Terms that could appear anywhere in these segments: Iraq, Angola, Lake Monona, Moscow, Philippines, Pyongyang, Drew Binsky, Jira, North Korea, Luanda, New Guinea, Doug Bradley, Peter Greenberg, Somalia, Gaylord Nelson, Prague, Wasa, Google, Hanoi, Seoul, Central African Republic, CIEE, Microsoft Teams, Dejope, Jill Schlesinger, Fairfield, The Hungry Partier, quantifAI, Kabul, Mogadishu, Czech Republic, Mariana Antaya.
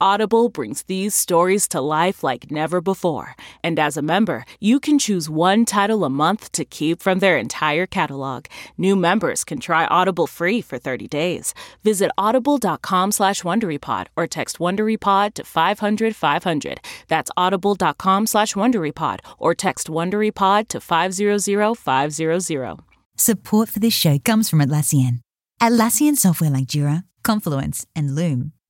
Audible brings these stories to life like never before. And as a member, you can choose one title a month to keep from their entire catalog. New members can try Audible free for 30 days. Visit audible.com/WonderyPod or text WonderyPod to 500-500. That's audible.com/WonderyPod or text WonderyPod to 500-500. Support for this show comes from Atlassian. Atlassian software like Jira, Confluence, and Loom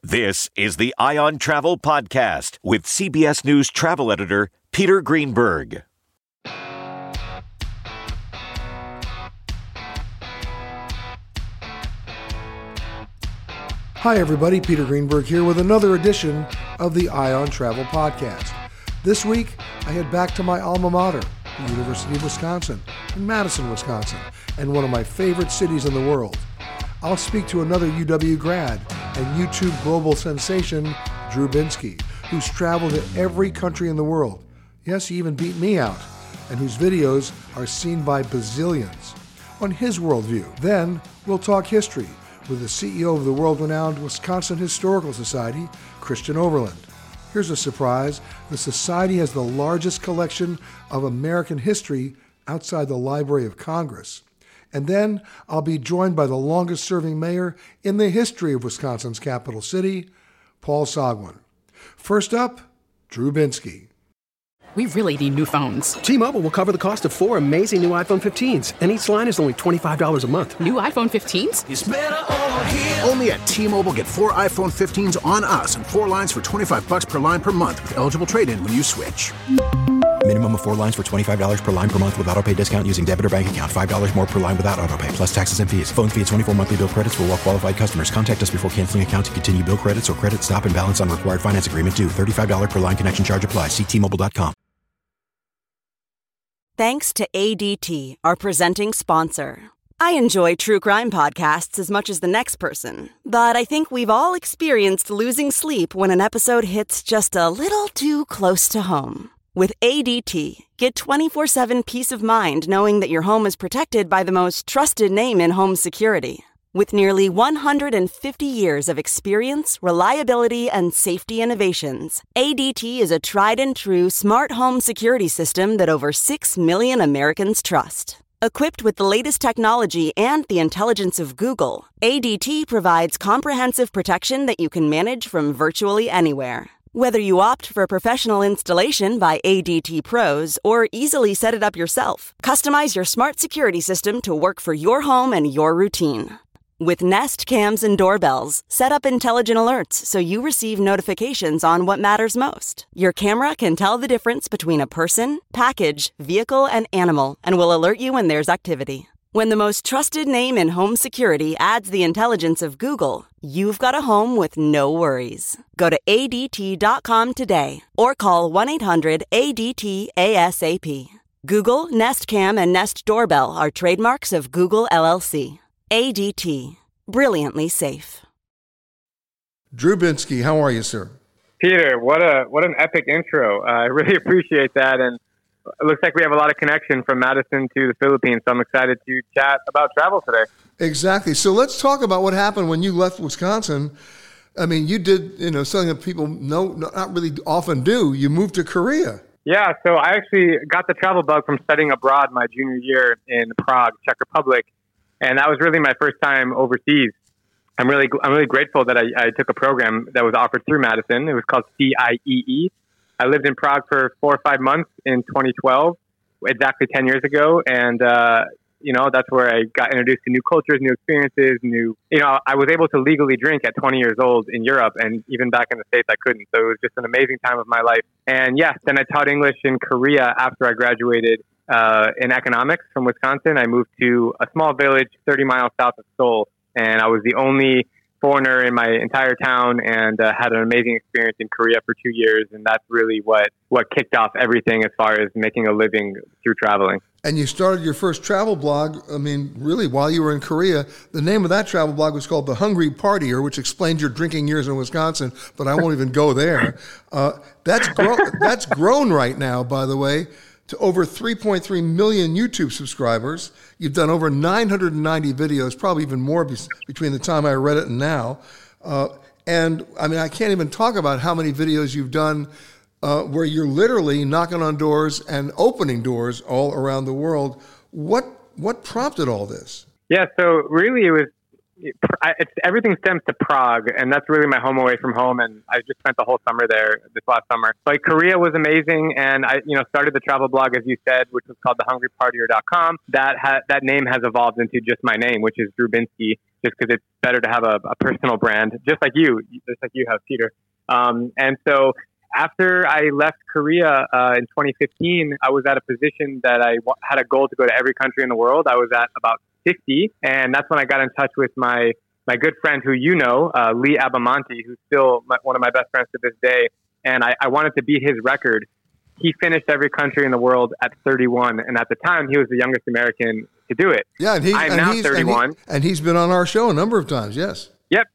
This is the Eye on Travel Podcast with CBS News travel editor Peter Greenberg. Hi, everybody. Peter Greenberg here with another edition of the Eye on Travel Podcast. This week, I head back to my alma mater, the University of Wisconsin, in Madison, Wisconsin, and one of my favorite cities in the world. I'll speak to another UW grad and YouTube global sensation, Drew Binsky, who's traveled to every country in the world. Yes, he even beat me out, and whose videos are seen by bazillions. On his worldview, then we'll talk history with the CEO of the world-renowned Wisconsin Historical Society, Christian Overland. Here's a surprise. The Society has the largest collection of American history outside the Library of Congress. And then I'll be joined by the longest-serving mayor in the history of Wisconsin's capital city, Paul Soglin. First up, Drew Binsky. We really need new phones. T-Mobile will cover the cost of 4 amazing new iPhone 15s, and each line is only $25 a month. New iPhone 15s? It's better over here. Only at T-Mobile, get 4 iPhone 15s on us and 4 lines for $25 per line per month with eligible trade-in when you switch. Minimum of 4 lines for $25 per line per month with autopay discount using debit or bank account. $5 more per line without autopay, plus taxes and fees. Phone fee at 24 monthly bill credits for well qualified customers. Contact us before canceling account to continue bill credits or credit stop and balance on required finance agreement due. $35 per line connection charge applies. See T-Mobile.com. Thanks to ADT, our presenting sponsor. I enjoy true crime podcasts as much as the next person, but I think we've all experienced losing sleep when an episode hits just a little too close to home. With ADT, get 24/7 peace of mind knowing that your home is protected by the most trusted name in home security. With nearly 150 years of experience, reliability, and safety innovations, ADT is a tried-and-true smart home security system that over 6 million Americans trust. Equipped with the latest technology and the intelligence of Google, ADT provides comprehensive protection that you can manage from virtually anywhere. Whether you opt for professional installation by ADT Pros or easily set it up yourself, customize your smart security system to work for your home and your routine. With Nest cams and doorbells, set up intelligent alerts so you receive notifications on what matters most. Your camera can tell the difference between a person, package, vehicle, and animal, and will alert you when there's activity. When the most trusted name in home security adds the intelligence of Google, you've got a home with no worries. Go to ADT.com today or call 1-800-ADT-ASAP. Google, Nest Cam, and Nest Doorbell are trademarks of Google LLC. ADT. Brilliantly safe. Drew Binsky, how are you, sir? Peter, what an epic intro. I really appreciate that, and it looks like we have a lot of connection from Madison to the Philippines, so I'm excited to chat about travel today. Exactly. So let's talk about what happened when you left Wisconsin. I mean, you did, something that people not really often do. You moved to Korea. Yeah, so I actually got the travel bug from studying abroad my junior year in Prague, Czech Republic, and that was really my first time overseas. I'm really grateful that I took a program that was offered through Madison. It was called CIEE. I lived in Prague for 4 or 5 months in 2012, exactly 10 years ago. And, that's where I got introduced to new cultures, new experiences, I was able to legally drink at 20 years old in Europe. And even back in the States, I couldn't. So it was just an amazing time of my life. And yes, then I taught English in Korea after I graduated in economics from Wisconsin. I moved to a small village 30 miles south of Seoul. And I was the only foreigner in my entire town, and had an amazing experience in Korea for 2 years. And that's really what kicked off everything as far as making a living through traveling. And you started your first travel blog, while you were in Korea. The name of that travel blog was called The Hungry Partier, which explained your drinking years in Wisconsin, but I won't even go there. That's grown right now, by the way, to over 3.3 million YouTube subscribers. You've done over 990 videos, probably even more between the time I read it and now. And I can't even talk about how many videos you've done where you're literally knocking on doors and opening doors all around the world. What prompted all this? Yeah, so really everything stems to Prague, and that's really my home away from home. And I just spent the whole summer there this last summer. Like, Korea was amazing, and I, started the travel blog, as you said, which was called thehungrypartier.com. That name has evolved into just my name, which is Drew Binsky, just because it's better to have a personal brand, just like you have, Peter. And so after I left Korea in 2015, I was at a position that I had a goal to go to every country in the world. I was at about 50, and that's when I got in touch with my good friend who Lee Abamonte, who's still one of my best friends to this day, and I wanted to beat his record. He finished every country in the world at 31, and at the time, he was the youngest American to do it. Yeah, and I am now 31. And he's been on our show a number of times, yes. Yep.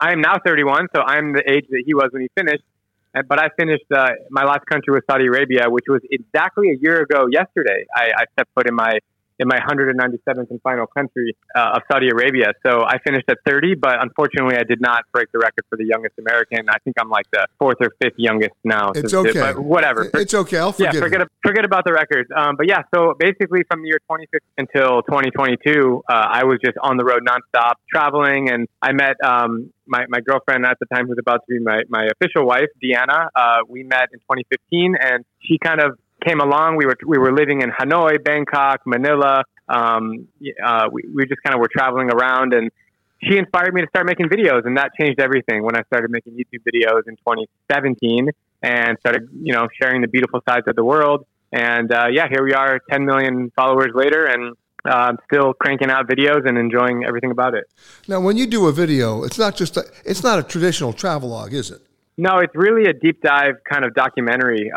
I am now 31, so I'm the age that he was when he finished, but I finished, my last country was Saudi Arabia, which was exactly a year ago yesterday. I stepped foot in my 197th and final country of Saudi Arabia. So I finished at 30, but unfortunately I did not break the record for the youngest American. I think I'm like the fourth or fifth youngest now. It's okay. But whatever. It's okay. I'll forget. Yeah, forget about the records. But yeah, so basically from the year 2015 until 2022, I was just on the road nonstop traveling, and I met my girlfriend at the time, who's about to be my official wife, Deanna. We met in 2015, and she kind of came along. We were living in Hanoi, Bangkok, Manila. We just kind of were traveling around, and she inspired me to start making videos, and that changed everything when I started making YouTube videos in 2017 and started, sharing the beautiful sides of the world. And here we are, 10 million followers later, and I'm still cranking out videos and enjoying everything about it. Now, when you do a video, it's not just it's not a traditional travelogue, is it? No, it's really a deep dive kind of documentary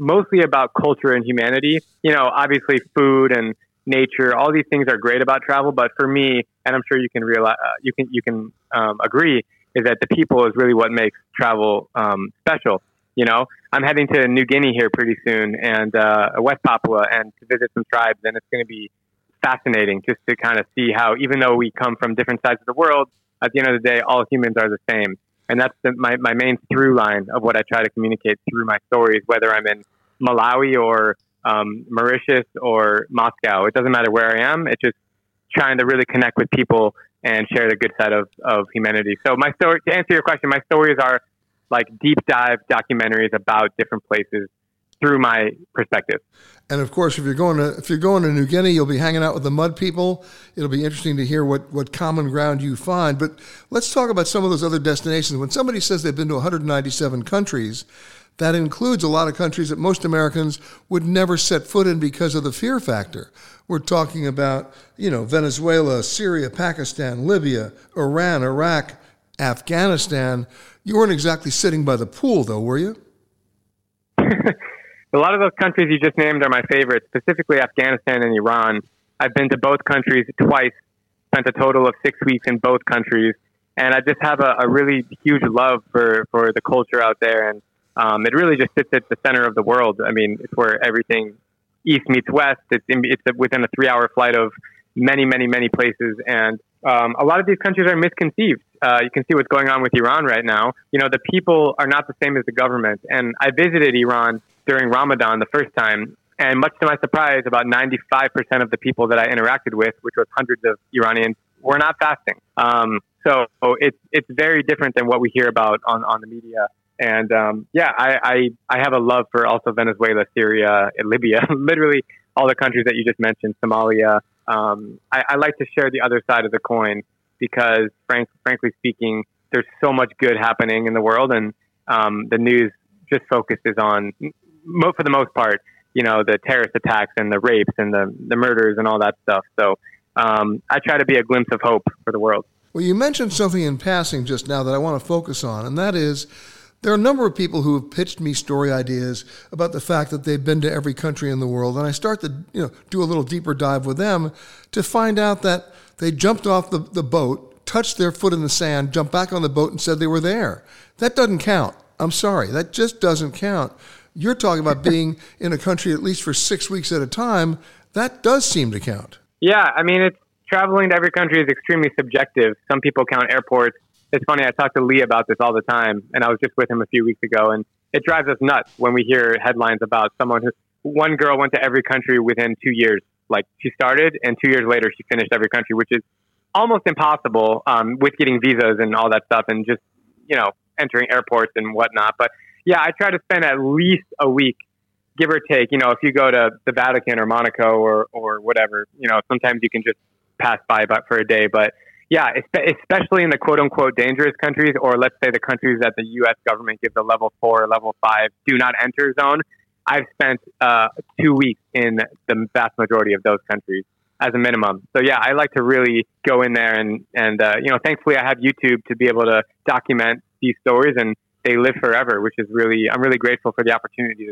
mostly about culture and humanity. Obviously food and nature, all these things are great about travel, but for me, and I'm sure you can realize, you can agree, is that the people is really what makes travel special. I'm heading to New Guinea here pretty soon, and West Papua, and to visit some tribes, and it's going to be fascinating just to kind of see how, even though we come from different sides of the world, at the end of the day, all humans are the same. And that's my main through line of what I try to communicate through my stories, whether I'm in Malawi or Mauritius or Moscow. It doesn't matter where I am. It's just trying to really connect with people and share the good side of humanity. So my story, to answer your question, my stories are like deep dive documentaries about different places through my perspective. And of course, if you're going to New Guinea, you'll be hanging out with the mud people. It'll be interesting to hear what common ground you find. But let's talk about some of those other destinations. When somebody says they've been to 197 countries, That includes a lot of countries that most Americans would never set foot in because of the fear factor. We're talking about, you know, Venezuela, Syria, Pakistan, Libya, Iran, Iraq, Afghanistan. You weren't exactly sitting by the pool, though, were you? A lot of those countries you just named are my favorites, specifically Afghanistan and Iran. I've been to both countries twice, spent a total of 6 weeks in both countries, and I just have a really huge love for the culture out there, and it really just sits at the center of the world. I mean, it's where everything east meets west. It's within a three-hour flight of many, many, many places, and a lot of these countries are misconceived. You can see what's going on with Iran right now. You know, the people are not the same as the government, and I visited Iran during Ramadan the first time, and much to my surprise, about 95% of the people that I interacted with, which was hundreds of Iranians, were not fasting. So it's very different than what we hear about on the media. And I have a love for also Venezuela, Syria, and Libya, literally all the countries that you just mentioned, Somalia. I like to share the other side of the coin because, frankly speaking, there's so much good happening in the world, and the news just focuses on, for the most part, you know, the terrorist attacks and the rapes and the murders and all that stuff. So I try to be a glimpse of hope for the world. Well, you mentioned something in passing just now that I want to focus on, and that is there are a number of people who have pitched me story ideas about the fact that they've been to every country in the world, and I start to do a little deeper dive with them to find out that they jumped off the boat, touched their foot in the sand, jumped back on the boat, and said they were there. That doesn't count. I'm sorry. That just doesn't count. You're talking about being in a country at least for 6 weeks at a time. That does seem to count. Yeah. I mean, traveling to every country is extremely subjective. Some people count airports. It's funny. I talk to Lee about this all the time, and I was just with him a few weeks ago, and it drives us nuts when we hear headlines about one girl went to every country within 2 years. Like, she started, and 2 years later, she finished every country, which is almost impossible with getting visas and all that stuff and just, entering airports and whatnot. But yeah, I try to spend at least a week, give or take. If you go to the Vatican or Monaco or whatever, sometimes you can just pass by for a day. But yeah, especially in the quote unquote dangerous countries, or let's say the countries that the U.S. government gives a level 4 or level 5 do not enter zone. I've spent 2 weeks in the vast majority of those countries as a minimum. So yeah, I like to really go in there and thankfully I have YouTube to be able to document these stories, and they live forever, which is really, I'm really grateful for the opportunity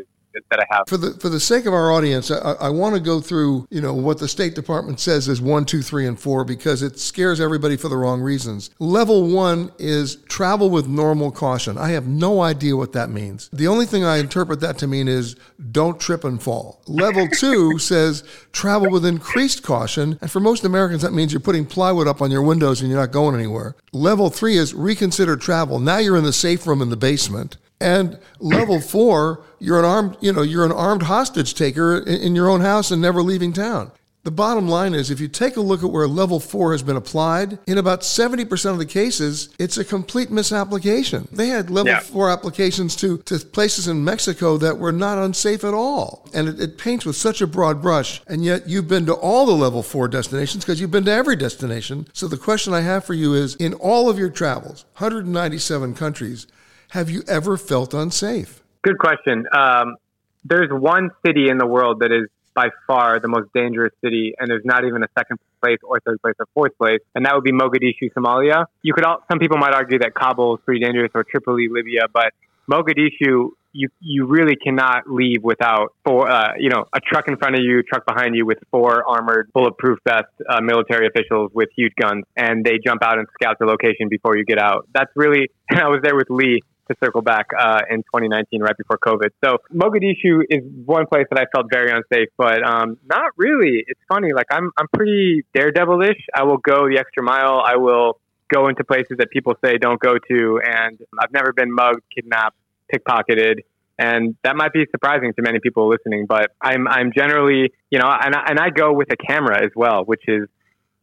that I have. For the sake of our audience, I want to go through, what the State Department says is 1, 2, 3, and 4, because it scares everybody for the wrong reasons. Level 1 is travel with normal caution. I have no idea what that means. The only thing I interpret that to mean is don't trip and fall. Level 2 says travel with increased caution. And for most Americans, that means you're putting plywood up on your windows and you're not going anywhere. Level 3 is reconsider travel. Now you're in the safe room in the basement. And level 4, you're an armed hostage taker in your own house and never leaving town. The bottom line is, if you take a look at where level 4 has been applied, in about 70% of the cases, it's a complete misapplication. They had level 4 applications to places in Mexico that were not unsafe at all. And it paints with such a broad brush. And yet you've been to all the level 4 destinations because you've been to every destination. So the question I have for you is, in all of your travels, 197 countries, have you ever felt unsafe? Good question. There's one city in the world that is by far the most dangerous city, and there's not even a second place or third place or fourth place, and that would be Mogadishu, Somalia. Some people might argue that Kabul is pretty dangerous, or Tripoli, Libya, but Mogadishu, you really cannot leave without a truck in front of you, truck behind you with 4 armored, bulletproof vests, military officials with huge guns, and they jump out and scout the location before you get out. That's really, and I was there with Lee, to circle back in 2019, right before COVID. So Mogadishu is one place that I felt very unsafe, but not really. It's funny. Like I'm pretty daredevilish. I will go the extra mile. I will go into places that people say don't go to. And I've never been mugged, kidnapped, pickpocketed. And that might be surprising to many people listening, but I'm generally, and I go with a camera as well, which is,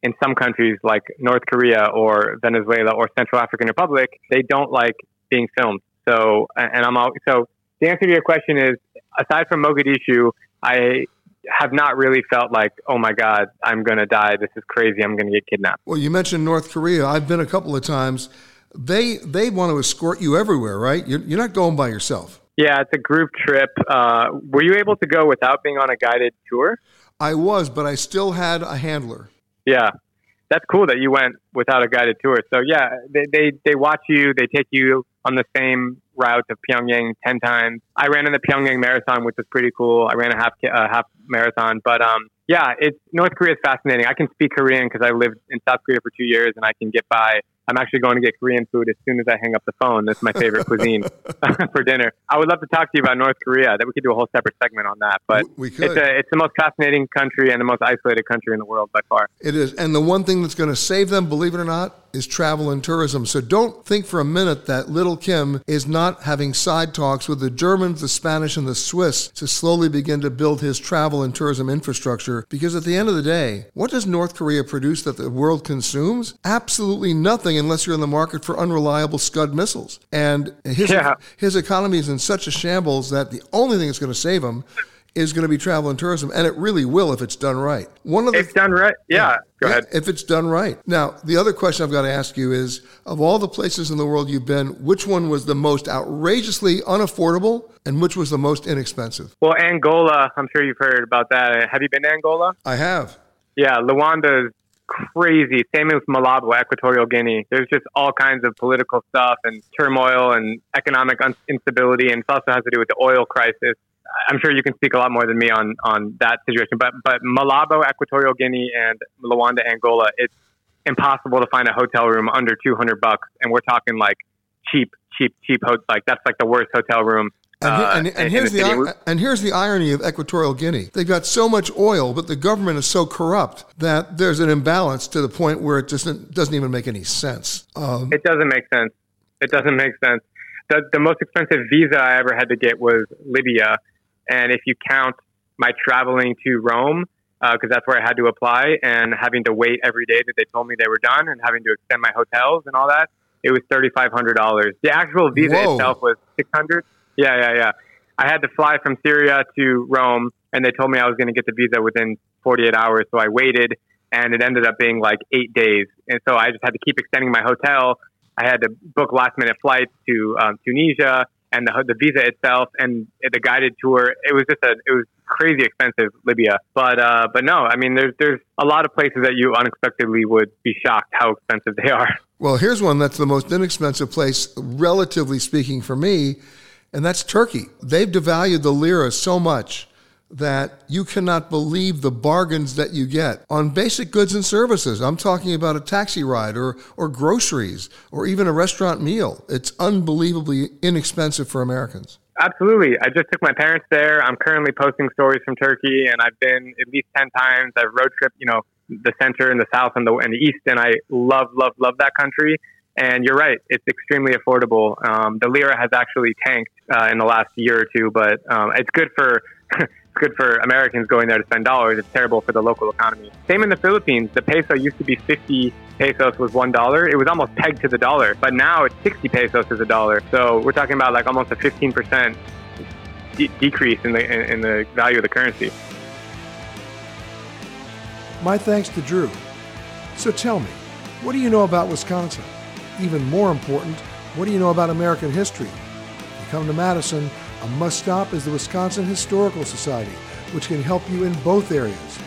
in some countries like North Korea or Venezuela or Central African Republic, they don't like being filmed. So, so the answer to your question is, aside from Mogadishu, I have not really felt like, oh my God, I'm going to die. This is crazy. I'm going to get kidnapped. Well, you mentioned North Korea. I've been a couple of times. They want to escort you everywhere, right? You're not going by yourself. Yeah, it's a group trip. Were you able to go without being on a guided tour? I was, but I still had a handler. Yeah, that's cool that you went without a guided tour. So yeah, they watch you. They take you on the same route of Pyongyang 10 times. I ran in the Pyongyang marathon, which was pretty cool. I ran a half marathon, but yeah, it's North Korea is fascinating. I can speak Korean because I lived in South Korea for 2 years, and I can get by. I'm actually going to get Korean food as soon as I hang up the phone. That's my favorite cuisine for dinner. I would love to talk to you about North Korea. That we could do a whole separate segment on that. But we could. It's the most fascinating country and the most isolated country in the world by far. It is. And the one thing that's going to save them, believe it or not, is travel and tourism. So don't think for a minute that little Kim is not having side talks with the Germans, the Spanish, and the Swiss to slowly begin to build his travel and tourism infrastructure. Because at the end of the day, what does North Korea produce that the world consumes? Absolutely nothing, unless you're in the market for unreliable Scud missiles. And his economy is in such a shambles that the only thing that's going to save him is going to be travel and tourism, and it really will if it's done right. Go ahead. If it's done right. Now, the other question I've got to ask you is, of all the places in the world you've been, which one was the most outrageously unaffordable, and which was the most inexpensive? Well, Angola, I'm sure you've heard about that. Have you been to Angola? I have. Yeah, Luanda's crazy. Same with Malabo, Equatorial Guinea. There's just all kinds of political stuff and turmoil and economic instability, and it also has to do with the oil crisis. I'm sure you can speak a lot more than me on that situation, but Malabo, Equatorial Guinea, and Luanda, Angola, it's impossible to find a hotel room under $200, and we're talking like cheap. Like that's like the worst hotel room. And here's the irony of Equatorial Guinea. They've got so much oil, but the government is so corrupt that there's an imbalance to the point where it doesn't even make any sense. It doesn't make sense. The most expensive visa I ever had to get was Libya. And if you count my traveling to Rome, because that's where I had to apply, and having to wait every day that they told me they were done and having to extend my hotels and all that, it was $3,500. The actual visa itself was $600. Yeah. I had to fly from Syria to Rome, and they told me I was going to get the visa within 48 hours. So I waited, and it ended up being like 8 days. And so I just had to keep extending my hotel. I had to book last-minute flights to Tunisia, and the visa itself, and the guided tour. It was just it was crazy expensive, Libya. But no, I mean, there's a lot of places that you unexpectedly would be shocked how expensive they are. Well, here's one that's the most inexpensive place, relatively speaking, for me, and that's Turkey. They've devalued the lira so much that you cannot believe the bargains that you get on basic goods and services. I'm talking about a taxi ride or groceries or even a restaurant meal. It's unbelievably inexpensive for Americans. Absolutely. I just took my parents there. I'm currently posting stories from Turkey, and I've been at least 10 times. I've road tripped, the center and the south and the east, and I love that country. And you're right, it's extremely affordable. The lira has actually tanked in the last year or two, but it's good for... It's good for Americans going there to spend dollars. It's terrible for the local economy. Same in the Philippines. The peso used to be 50 pesos was $1. It was almost pegged to the dollar, but now it's 60 pesos is a dollar. So we're talking about like almost a 15% decrease in the value of the currency. My thanks to Drew. So tell me, what do you know about Wisconsin? Even more important, what do you know about American history? You come to Madison, a must-stop is the Wisconsin Historical Society, which can help you in both areas.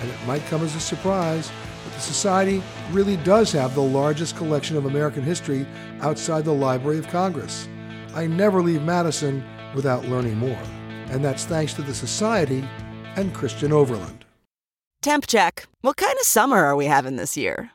And it might come as a surprise, but the Society really does have the largest collection of American history outside the Library of Congress. I never leave Madison without learning more. And that's thanks to the Society and Christian Overland. Temp check. What kind of summer are we having this year?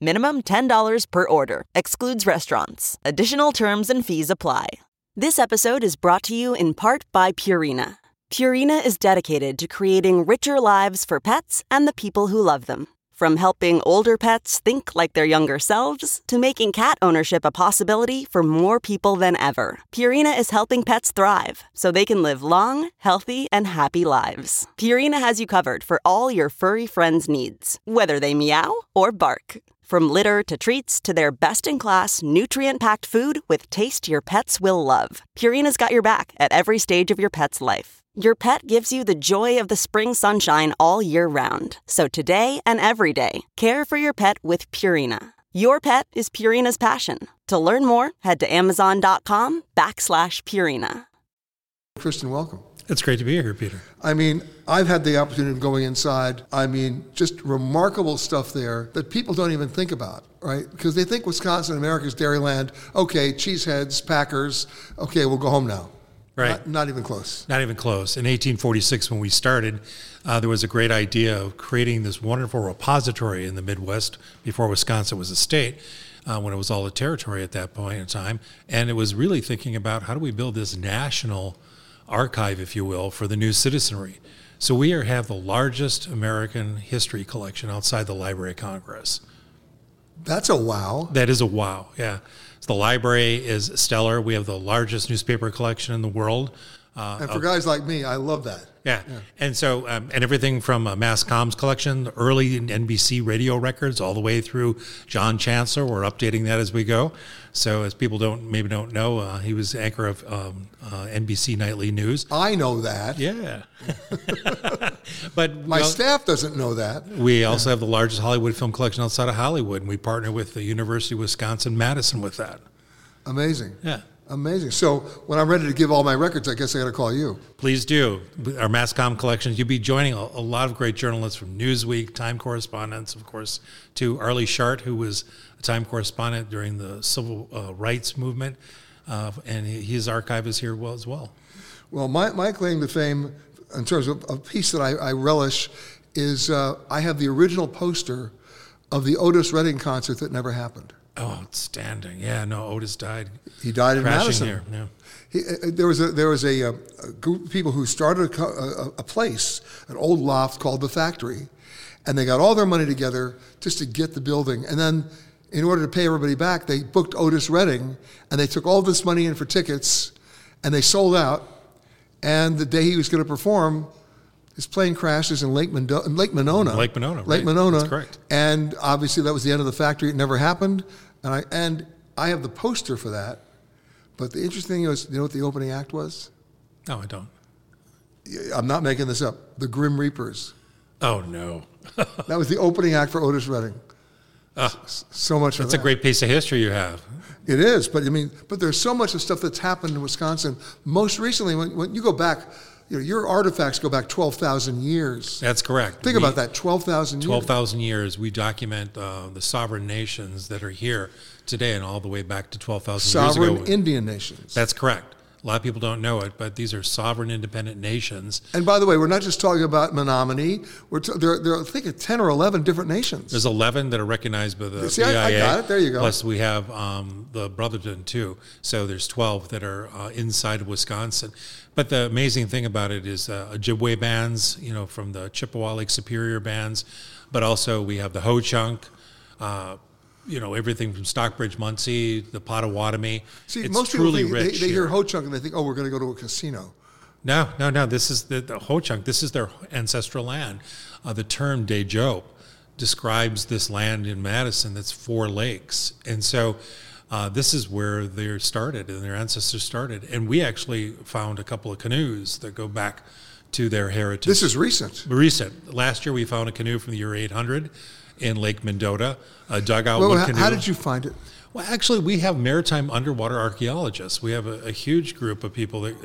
Minimum $10 per order. Excludes restaurants. Additional terms and fees apply. This episode is brought to you in part by Purina. Purina is dedicated to creating richer lives for pets and the people who love them. From helping older pets think like their younger selves to making cat ownership a possibility for more people than ever, Purina is helping pets thrive so they can live long, healthy, and happy lives. Purina has you covered for all your furry friends' needs, whether they meow or bark. From litter to treats to their best-in-class, nutrient-packed food with taste your pets will love, Purina's got your back at every stage of your pet's life. Your pet gives you the joy of the spring sunshine all year round. So today and every day, care for your pet with Purina. Your pet is Purina's passion. To learn more, head to Amazon.com/Purina. Christian, welcome. It's great to be here, Peter. I mean, I've had the opportunity of going inside. I mean, just remarkable stuff there that people don't even think about, right? Because they think Wisconsin, America's Dairyland. Okay, Cheeseheads, Packers. Okay, we'll go home now. Right. Not even close. Not even close. In 1846, when we started, there was a great idea of creating this wonderful repository in the Midwest before Wisconsin was a state, when it was all a territory at that point in time. And it was really thinking about how do we build this national archive, if you will, for the new citizenry. So we have the largest American history collection outside the Library of Congress. That's a wow. That is a wow, yeah. The library is stellar. We have the largest newspaper collection in the world. And for guys like me, I love that. Yeah. And so, and everything from mass comms collection, the early NBC radio records, all the way through John Chancellor. We're updating that as we go. So as people don't know, he was anchor of NBC Nightly News. I know that. Yeah. But my staff doesn't know that. We also have the largest Hollywood film collection outside of Hollywood, and we partner with the University of Wisconsin-Madison with that. Amazing. Yeah. Amazing. So when I'm ready to give all my records, I guess I got to call you. Please do. Our mass comm collections, you'll be joining a lot of great journalists from Newsweek, Time correspondents, of course, to Arlie Shart, who was a Time correspondent during the civil rights movement, and his archive is here as well. Well, my claim to fame in terms of a piece that I relish is I have the original poster of the Otis Redding concert that never happened. Oh, outstanding! Yeah, no, Otis died. He died in Madison. Here. Yeah. There was a group of people who started a place, an old loft called the Factory, and they got all their money together just to get the building. And then, in order to pay everybody back, they booked Otis Redding, and they took all this money in for tickets, and they sold out. And the day he was going to perform, his plane crashes in Lake Monona. Lake Monona, right. Lake Monona. That's correct. And obviously that was the end of the Factory. It never happened. And I have the poster for that. But the interesting thing is, you know what the opening act was? No, I don't. I'm not making this up. The Grim Reapers. Oh, no. That was the opening act for Otis Redding. So much for that. That's a great piece of history you have. It is. But there's so much of stuff that's happened in Wisconsin. Most recently, when you go back... Your artifacts go back 12,000 years. That's correct. Think about that, 12,000 years. 12,000 years. We document the sovereign nations that are here today and all the way back to 12,000 years ago. Sovereign Indian nations. That's correct. A lot of people don't know it, but these are sovereign independent nations. And by the way, we're not just talking about Menominee. There are, I think, 10 or 11 different nations. There's 11 that are recognized by the BIA. I got it. There you go. Plus we have the Brotherton, too. So there's 12 that are inside of Wisconsin. But the amazing thing about it is Ojibwe bands, from the Chippewa Lake Superior bands, but also we have the Ho-Chunk, everything from Stockbridge, Muncie, the Potawatomi. See, it's most truly people think, rich. They hear Ho-Chunk and they think, oh, we're going to go to a casino. No. This is the Ho-Chunk. This is their ancestral land. The term Dejope describes this land in Madison that's four lakes. And so this is where they started and their ancestors started. And we actually found a couple of canoes that go back to their heritage. This is recent. Recent. Last year we found a canoe from the year 800. In Lake Mendota, dugout canoe. How did you find it? Well, actually, we have maritime underwater archaeologists. We have a huge group of people that,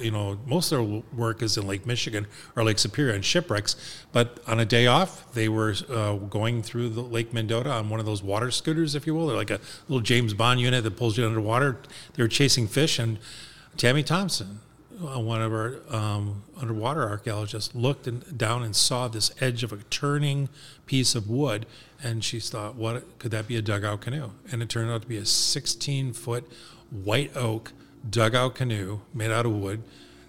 most of their work is in Lake Michigan or Lake Superior and shipwrecks. But on a day off, they were going through the Lake Mendota on one of those water scooters, if you will. They're like a little James Bond unit that pulls you underwater. They were chasing fish, and Tammy Thompson, one of our underwater archaeologists, looked down and saw this edge of a turning piece of wood, and she thought, "What could that be? A dugout canoe?" And it turned out to be a 16-foot white oak dugout canoe made out of wood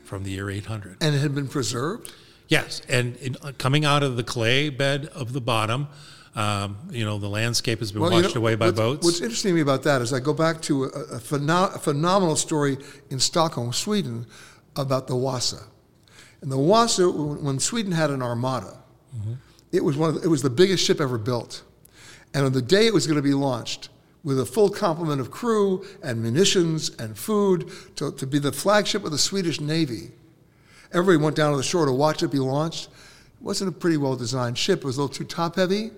from the year 800. And it had been preserved? Yes, and coming out of the clay bed of the bottom, the landscape has been washed away by boats. What's interesting to me about that is I go back to a phenomenal story in Stockholm, Sweden, about the Wasa. And the Wasa, when Sweden had an armada, mm-hmm. it was the biggest ship ever built. And on the day it was going to be launched, with a full complement of crew and munitions and food, to be the flagship of the Swedish Navy. Everybody went down to the shore to watch it be launched. It wasn't a pretty well-designed ship. It was a little too top-heavy.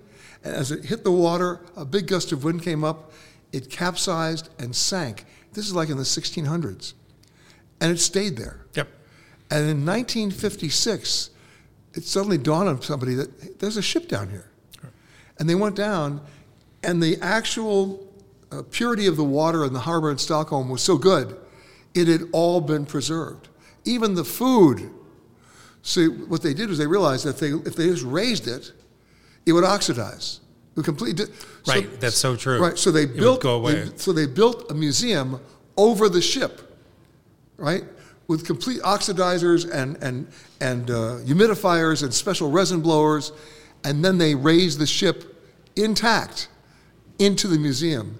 And as it hit the water, a big gust of wind came up. It capsized and sank. This is like in the 1600s. And it stayed there. Yep. And in 1956, it suddenly dawned on somebody that hey, there's a ship down here. Sure. And they went down, and the actual purity of the water in the harbor in Stockholm was so good, it had all been preserved, even the food. So what they did was they realized that if they just raised it, it would oxidize. It would completely. Right, so, that's so true. Right, so they built a museum over the ship, right, with complete oxidizers and humidifiers and special resin blowers, and then they raised the ship intact into the museum.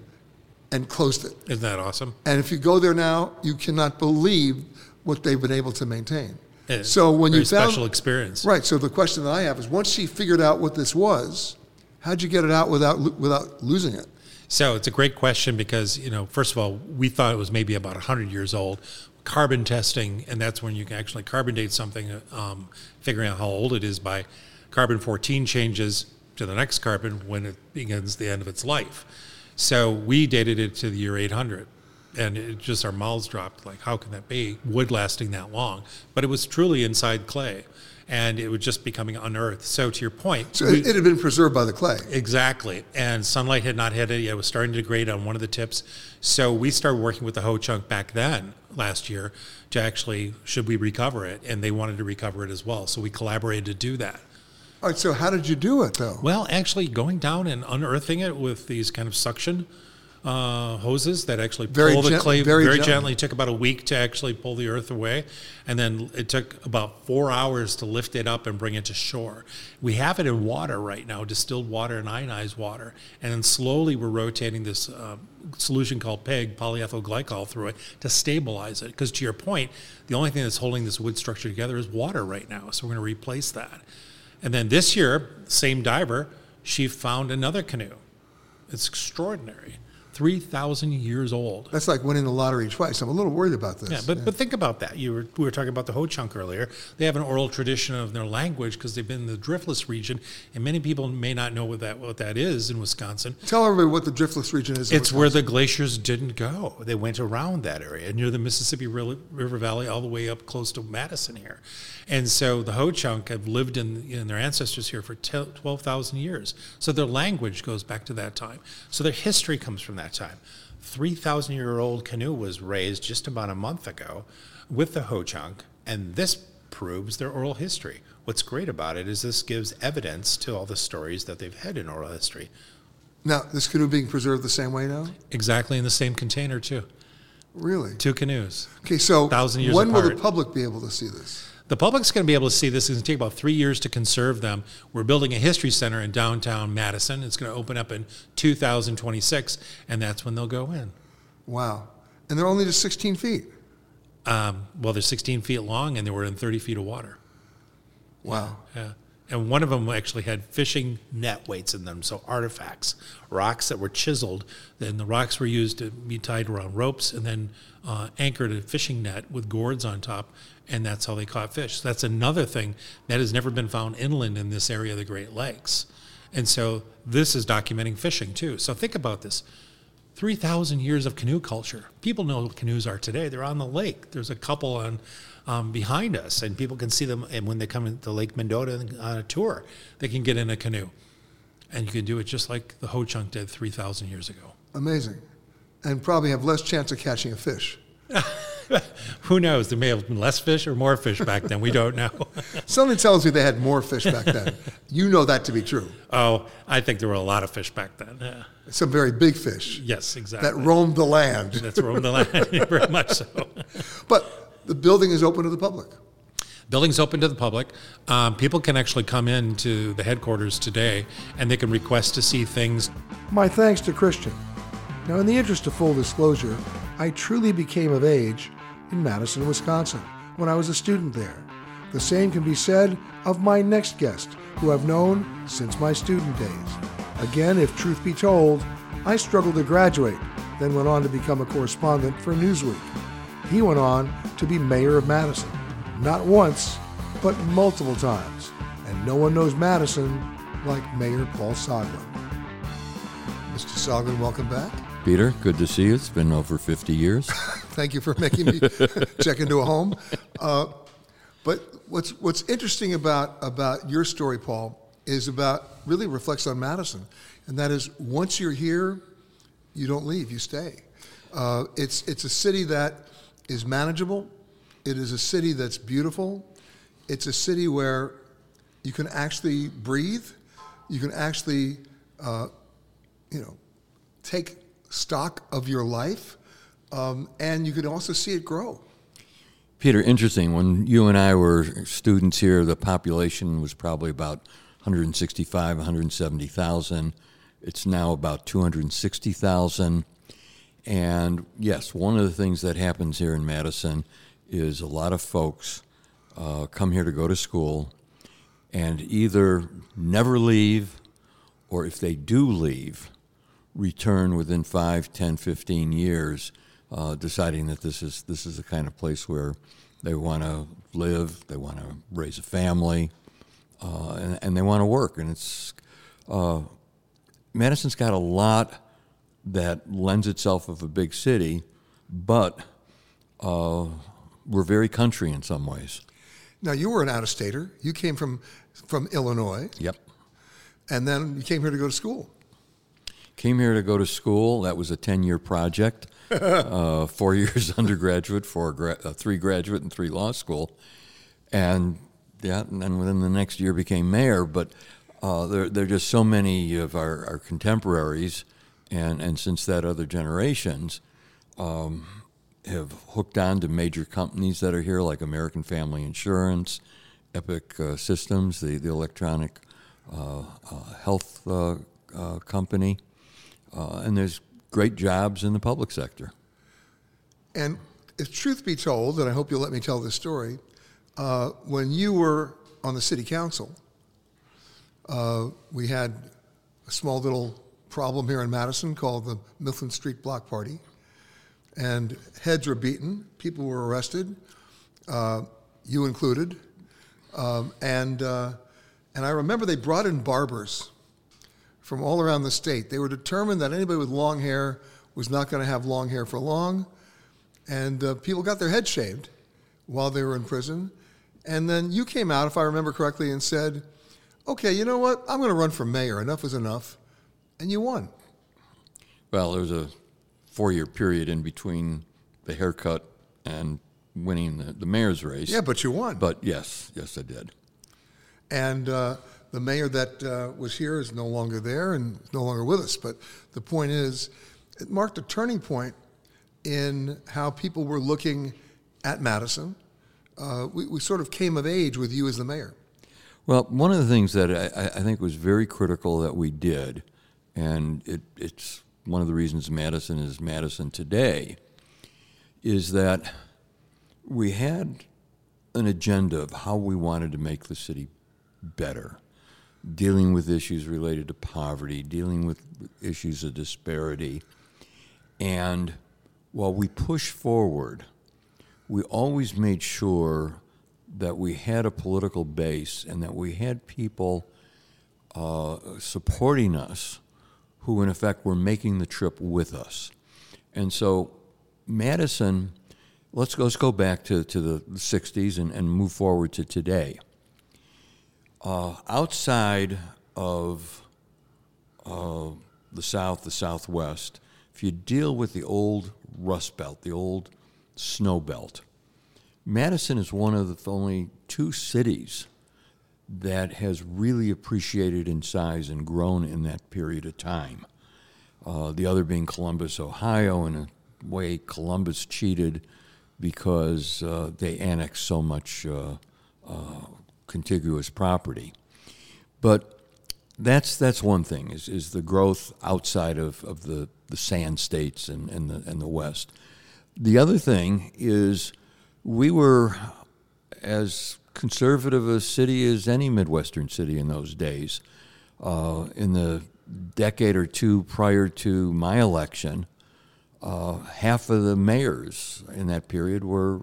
And closed it. Isn't that awesome? And if you go there now, you cannot believe what they've been able to maintain. It's special experience, right? So the question that I have is: once she figured out what this was, how'd you get it out without losing it? So it's a great question because first of all, we thought it was maybe about 100 years old. Carbon testing, and that's when you can actually carbon date something, figuring out how old it is by carbon 14 changes to the next carbon when it begins the end of its life. So we dated it to the year 800, and it just our mouths dropped, like, how can that be, wood lasting that long? But it was truly inside clay, and it was just becoming unearthed. So to your point. So it had been preserved by the clay. Exactly, and sunlight had not hit it yet. It was starting to degrade on one of the tips. So we started working with the Ho Chunk back then, last year, to actually, should we recover it? And they wanted to recover it as well, so we collaborated to do that. All right, so how did you do it, though? Well, actually going down and unearthing it with these kind of suction hoses that actually pull the clay very gently. It took about a week to actually pull the earth away, and then it took about 4 hours to lift it up and bring it to shore. We have it in water right now, distilled water and ionized water, and then slowly we're rotating this solution called PEG, polyethyl glycol, through it to stabilize it. Because to your point, the only thing that's holding this wood structure together is water right now, so we're going to replace that. And then this year, same diver, she found another canoe. It's extraordinary. 3,000 years old. That's like winning the lottery twice. I'm a little worried about this. Yeah, but think about that. We were talking about the Ho Chunk earlier. They have an oral tradition of their language because they've been in the driftless region, and many people may not know what that is in Wisconsin. Tell everybody what the driftless region is. It's where the glaciers didn't go. They went around that area near the Mississippi River Valley all the way up close to Madison here. And so the Ho Chunk have lived in their ancestors here for 12,000 years. So their language goes back to that time. So their history comes from that time. 3,000-year-old canoe was raised just about a month ago with the Ho Chunk, and this proves their oral history. What's great about it is this gives evidence to all the stories that they've had in oral history. Now, this canoe being preserved the same way now? Exactly, in the same container, too. Really? Two canoes. Okay, so 1,000 years apart. When will the public be able to see this? The public's going to be able to see this. It's going to take about 3 years to conserve them. We're building a history center in downtown Madison. It's going to open up in 2026, and that's when they'll go in. Wow. And they're only just 16 feet. They're 16 feet long, and they were in 30 feet of water. Wow. Yeah. And one of them actually had fishing net weights in them, so artifacts, rocks that were chiseled. Then the rocks were used to be tied around ropes and then anchored a fishing net with gourds on top, and that's how they caught fish. So that's another thing that has never been found inland in this area of the Great Lakes. And so this is documenting fishing, too. So think about this. 3,000 years of canoe culture. People know what canoes are today. They're on the lake. There's a couple on behind us, and people can see them. And when they come into Lake Mendota on a tour, they can get in a canoe. And you can do it just like the Ho Chunk did 3,000 years ago. Amazing. And probably have less chance of catching a fish. Who knows? There may have been less fish or more fish back then. We don't know. Something tells me they had more fish back then. You know that to be true. Oh, I think there were a lot of fish back then. Yeah. Some very big fish. Yes, exactly. That roamed the land. That's roamed the land, very much so. But the building is open to the public. Building's open to the public. People can actually come in to the headquarters today, and they can request to see things. My thanks to Christian. Now, in the interest of full disclosure, I truly became of age in Madison, Wisconsin, when I was a student there. The same can be said of my next guest, who I've known since my student days. Again, if truth be told, I struggled to graduate, then went on to become a correspondent for Newsweek. He went on to be mayor of Madison, not once, but multiple times. And no one knows Madison like Mayor Paul Soglin. Mr. Soglin, welcome back. Peter, good to see you. It's been over 50 years. Thank you for making me check into a home. But what's interesting about your story, Paul, is really reflects on Madison. And that is, once you're here, you don't leave, you stay. It's a city that is manageable. It is a city that's beautiful. It's a city where you can actually breathe. You can actually, take stock of your life. And you can also see it grow. Peter, interesting. When you and I were students here, the population was probably about 165,000, 170,000. It's now about 260,000. And yes, one of the things that happens here in Madison is a lot of folks come here to go to school and either never leave, or if they do leave, return within 5, 10, 15 years, deciding that this is the kind of place where they want to live, they want to raise a family, and they want to work. And it's Madison's got a lot that lends itself of a big city, but we're very country in some ways. Now, you were an out-of-stater. You came from Illinois. Yep. And then you came here to go to school. Came here to go to school. That was a 10-year project. 4 years undergraduate, 3 graduate, and 3 law school, and then within the next year became mayor. But there are just so many of our contemporaries, and since that, other generations have hooked on to major companies that are here, like American Family Insurance, Epic Systems, the electronic health company, and there's great jobs in the public sector. And if truth be told, and I hope you'll let me tell this story, when you were on the city council, we had a small little problem here in Madison called the Mifflin Street Block Party, and heads were beaten, people were arrested, you included, and I remember they brought in barbers from all around the state. They were determined that anybody with long hair was not going to have long hair for long. And people got their head shaved while they were in prison. And then you came out, if I remember correctly, and said, okay, you know what? I'm going to run for mayor. Enough is enough. And you won. Well, there was a 4-year period in between the haircut and winning the mayor's race. Yeah, but you won. But yes, I did. And the mayor that was here is no longer there and no longer with us. But the point is, it marked a turning point in how people were looking at Madison. We sort of came of age with you as the mayor. Well, one of the things that I think was very critical that we did, and it's one of the reasons Madison is Madison today, is that we had an agenda of how we wanted to make the city better. Dealing with issues related to poverty, dealing with issues of disparity. And while we push forward, we always made sure that we had a political base and that we had people supporting us who, in effect, were making the trip with us. And so Madison, let's go back to the 60s and move forward to today. Outside of the South, the Southwest, if you deal with the old Rust Belt, the old Snow Belt, Madison is one of the only 2 cities that has really appreciated in size and grown in that period of time. The other being Columbus, Ohio. In a way, Columbus cheated because they annexed so much contiguous property. But that's one thing, is the growth outside of the sand states and the West. The other thing is we were as conservative a city as any Midwestern city in those days. In the decade or two prior to my election, half of the mayors in that period were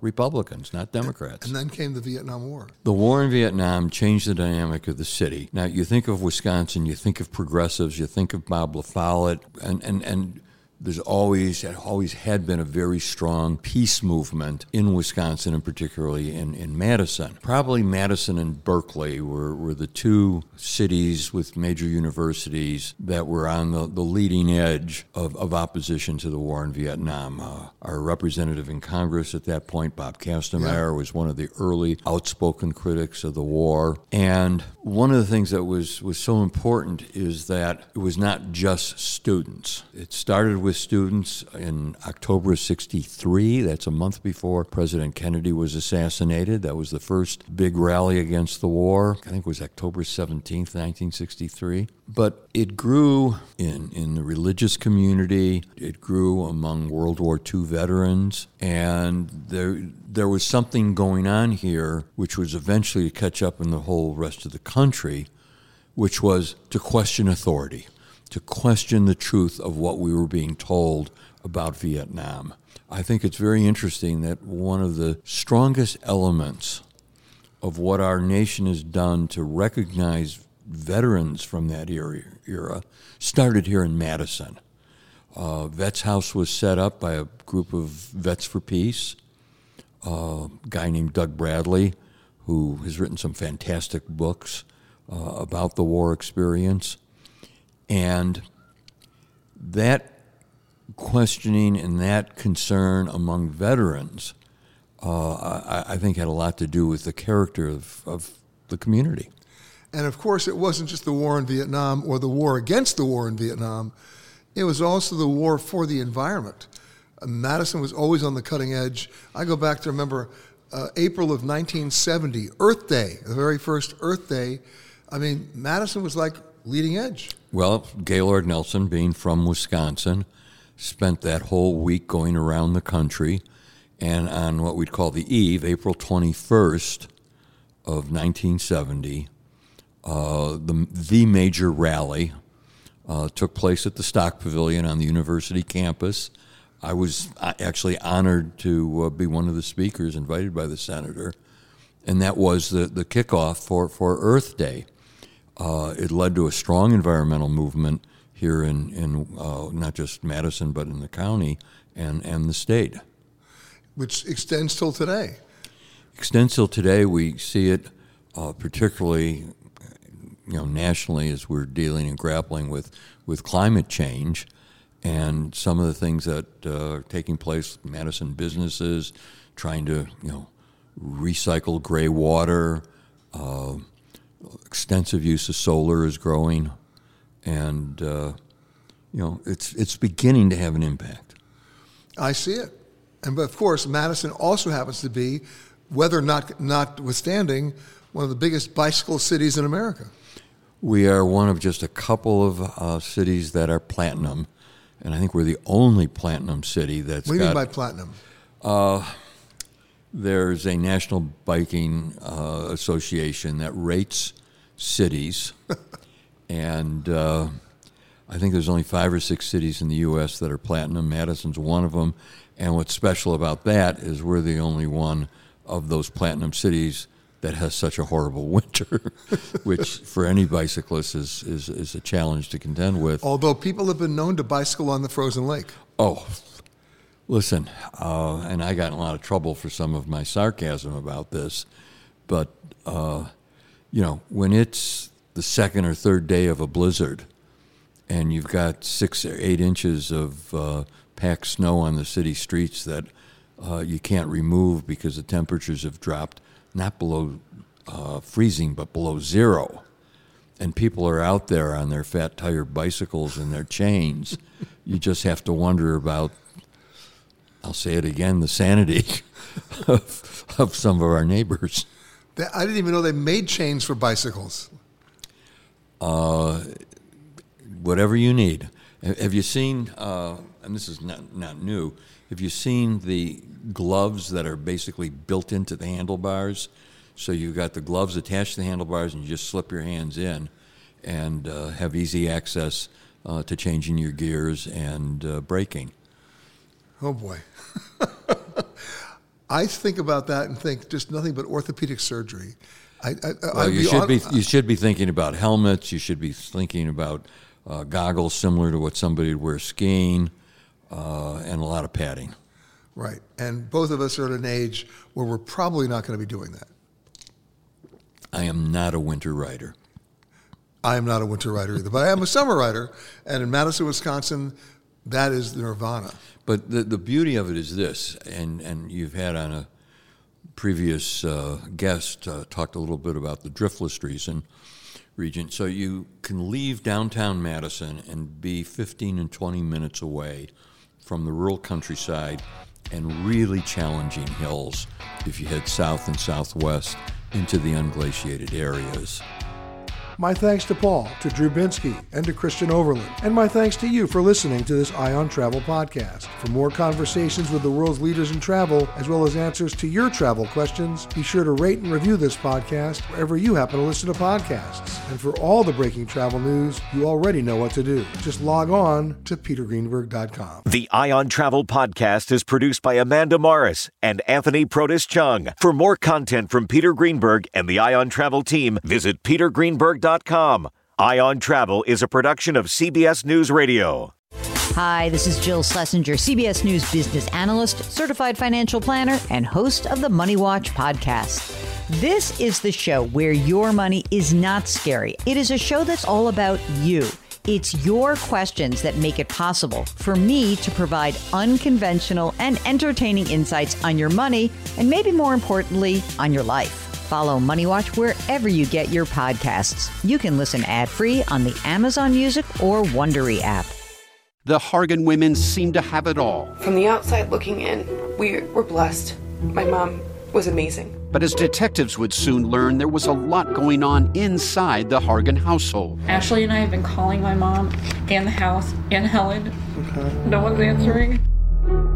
Republicans, not Democrats. And then came the Vietnam War. The war in Vietnam changed the dynamic of the city. Now, you think of Wisconsin, you think of progressives, you think of Bob La Follette, and there's always had been a very strong peace movement in Wisconsin, and particularly in Madison. Probably Madison and Berkeley were the two cities with major universities that were on the leading edge of opposition to the war in Vietnam. Our representative in Congress at that point, Bob Kastenmeier, was one of the early outspoken critics of the war. And one of the things that was so important is that it was not just students. It started with students in October of 1963. That's a month before President Kennedy was assassinated. That was the first big rally against the war. I think it was October 17th, 1963. But it grew in the religious community. It grew among World War II veterans. And there was something going on here, which was eventually to catch up in the whole rest of the country, which was to question authority, to question the truth of what we were being told about Vietnam. I think it's very interesting that one of the strongest elements of what our nation has done to recognize veterans from that era started here in Madison. Vets House was set up by a group of Vets for Peace, a guy named Doug Bradley, who has written some fantastic books about the war experience. And that questioning and that concern among veterans, I think, had a lot to do with the character of the community. And, of course, it wasn't just the war in Vietnam or the war against the war in Vietnam. It was also the war for the environment. Madison was always on the cutting edge. I go back to remember April of 1970, Earth Day, the very first Earth Day. I mean, Madison was like leading edge. Well, Gaylord Nelson, being from Wisconsin, spent that whole week going around the country, and on what we'd call the eve, April 21st of 1970, the major rally took place at the Stock Pavilion on the university campus. I was actually honored to be one of the speakers invited by the senator, and that was the kickoff for Earth Day. It led to a strong environmental movement here in not just Madison, but in the county and the state. Which extends till today. Extends till today. We see it particularly nationally as we're dealing and grappling with climate change and some of the things that are taking place with Madison businesses, trying to recycle gray water, extensive use of solar is growing, and it's beginning to have an impact. I see it, but of course, Madison also happens to be, weather notwithstanding, one of the biggest bicycle cities in America. We are one of just a couple of cities that are platinum, and I think we're the only platinum city that's. What do you mean by platinum? There's a National Biking Association that rates cities, and I think there's only 5 or 6 cities in the U.S. that are platinum. Madison's one of them, and what's special about that is we're the only one of those platinum cities that has such a horrible winter, which for any bicyclist is a challenge to contend with. Although people have been known to bicycle on the frozen lake. Oh, listen, and I got in a lot of trouble for some of my sarcasm about this, but, when it's the second or third day of a blizzard and you've got 6 or 8 inches of packed snow on the city streets that you can't remove because the temperatures have dropped, not below freezing, but below zero, and people are out there on their fat tire bicycles and their chains, you just have to wonder about, I'll say it again, the sanity of some of our neighbors. I didn't even know they made chains for bicycles. Whatever you need. Have you seen, and this is not new, have you seen the gloves that are basically built into the handlebars? So you've got the gloves attached to the handlebars and you just slip your hands in and have easy access to changing your gears and braking. Oh, boy. I think about that and think just nothing but orthopedic surgery. You should be thinking about helmets. You should be thinking about goggles similar to what somebody would wear skiing, and a lot of padding. Right. And both of us are at an age where we're probably not going to be doing that. I am not a winter rider. I am not a winter rider either, but I am a summer rider. And in Madison, Wisconsin, that is the nirvana. But the beauty of it is this, and you've had on a previous guest talked a little bit about the driftless region. So you can leave downtown Madison and be 15 and 20 minutes away from the rural countryside and really challenging hills if you head south and southwest into the unglaciated areas. My thanks to Paul, to Drew Binsky, and to Christian Overland. And my thanks to you for listening to this Eye on Travel podcast. For more conversations with the world's leaders in travel, as well as answers to your travel questions, be sure to rate and review this podcast wherever you happen to listen to podcasts. And for all the breaking travel news, you already know what to do. Just log on to petergreenberg.com. The Eye on Travel podcast is produced by Amanda Morris and Anthony Protis-Chung. For more content from Peter Greenberg and the Eye on Travel team, visit petergreenberg.com. Eye on Travel is a production of CBS News Radio. Hi, this is Jill Schlesinger, CBS News business analyst, certified financial planner, and host of the Money Watch podcast. This is the show where your money is not scary. It is a show that's all about you. It's your questions that make it possible for me to provide unconventional and entertaining insights on your money, and maybe more importantly, on your life. Follow Money Watch wherever you get your podcasts. You can listen ad-free on the Amazon Music or Wondery app. The Hargan women seem to have it all. From the outside looking in, we were blessed. My mom was amazing. But as detectives would soon learn, there was a lot going on inside the Hargan household. Ashley and I have been calling my mom and the house and Helen. Okay. No one's answering.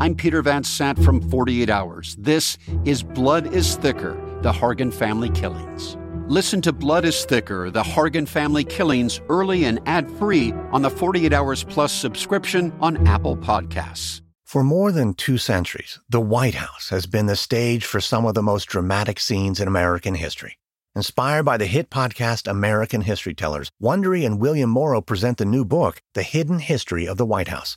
I'm Peter Van Sant from 48 Hours. This is Blood is Thicker, the Hargan Family Killings. Listen to Blood is Thicker, the Hargan Family Killings early and ad-free on the 48 Hours Plus subscription on Apple Podcasts. For more than 2 centuries, the White House has been the stage for some of the most dramatic scenes in American history. Inspired by the hit podcast American History Tellers, Wondery and William Morrow present the new book, The Hidden History of the White House.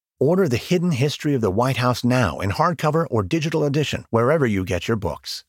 Order The Hidden History of the White House now in hardcover or digital edition, wherever you get your books.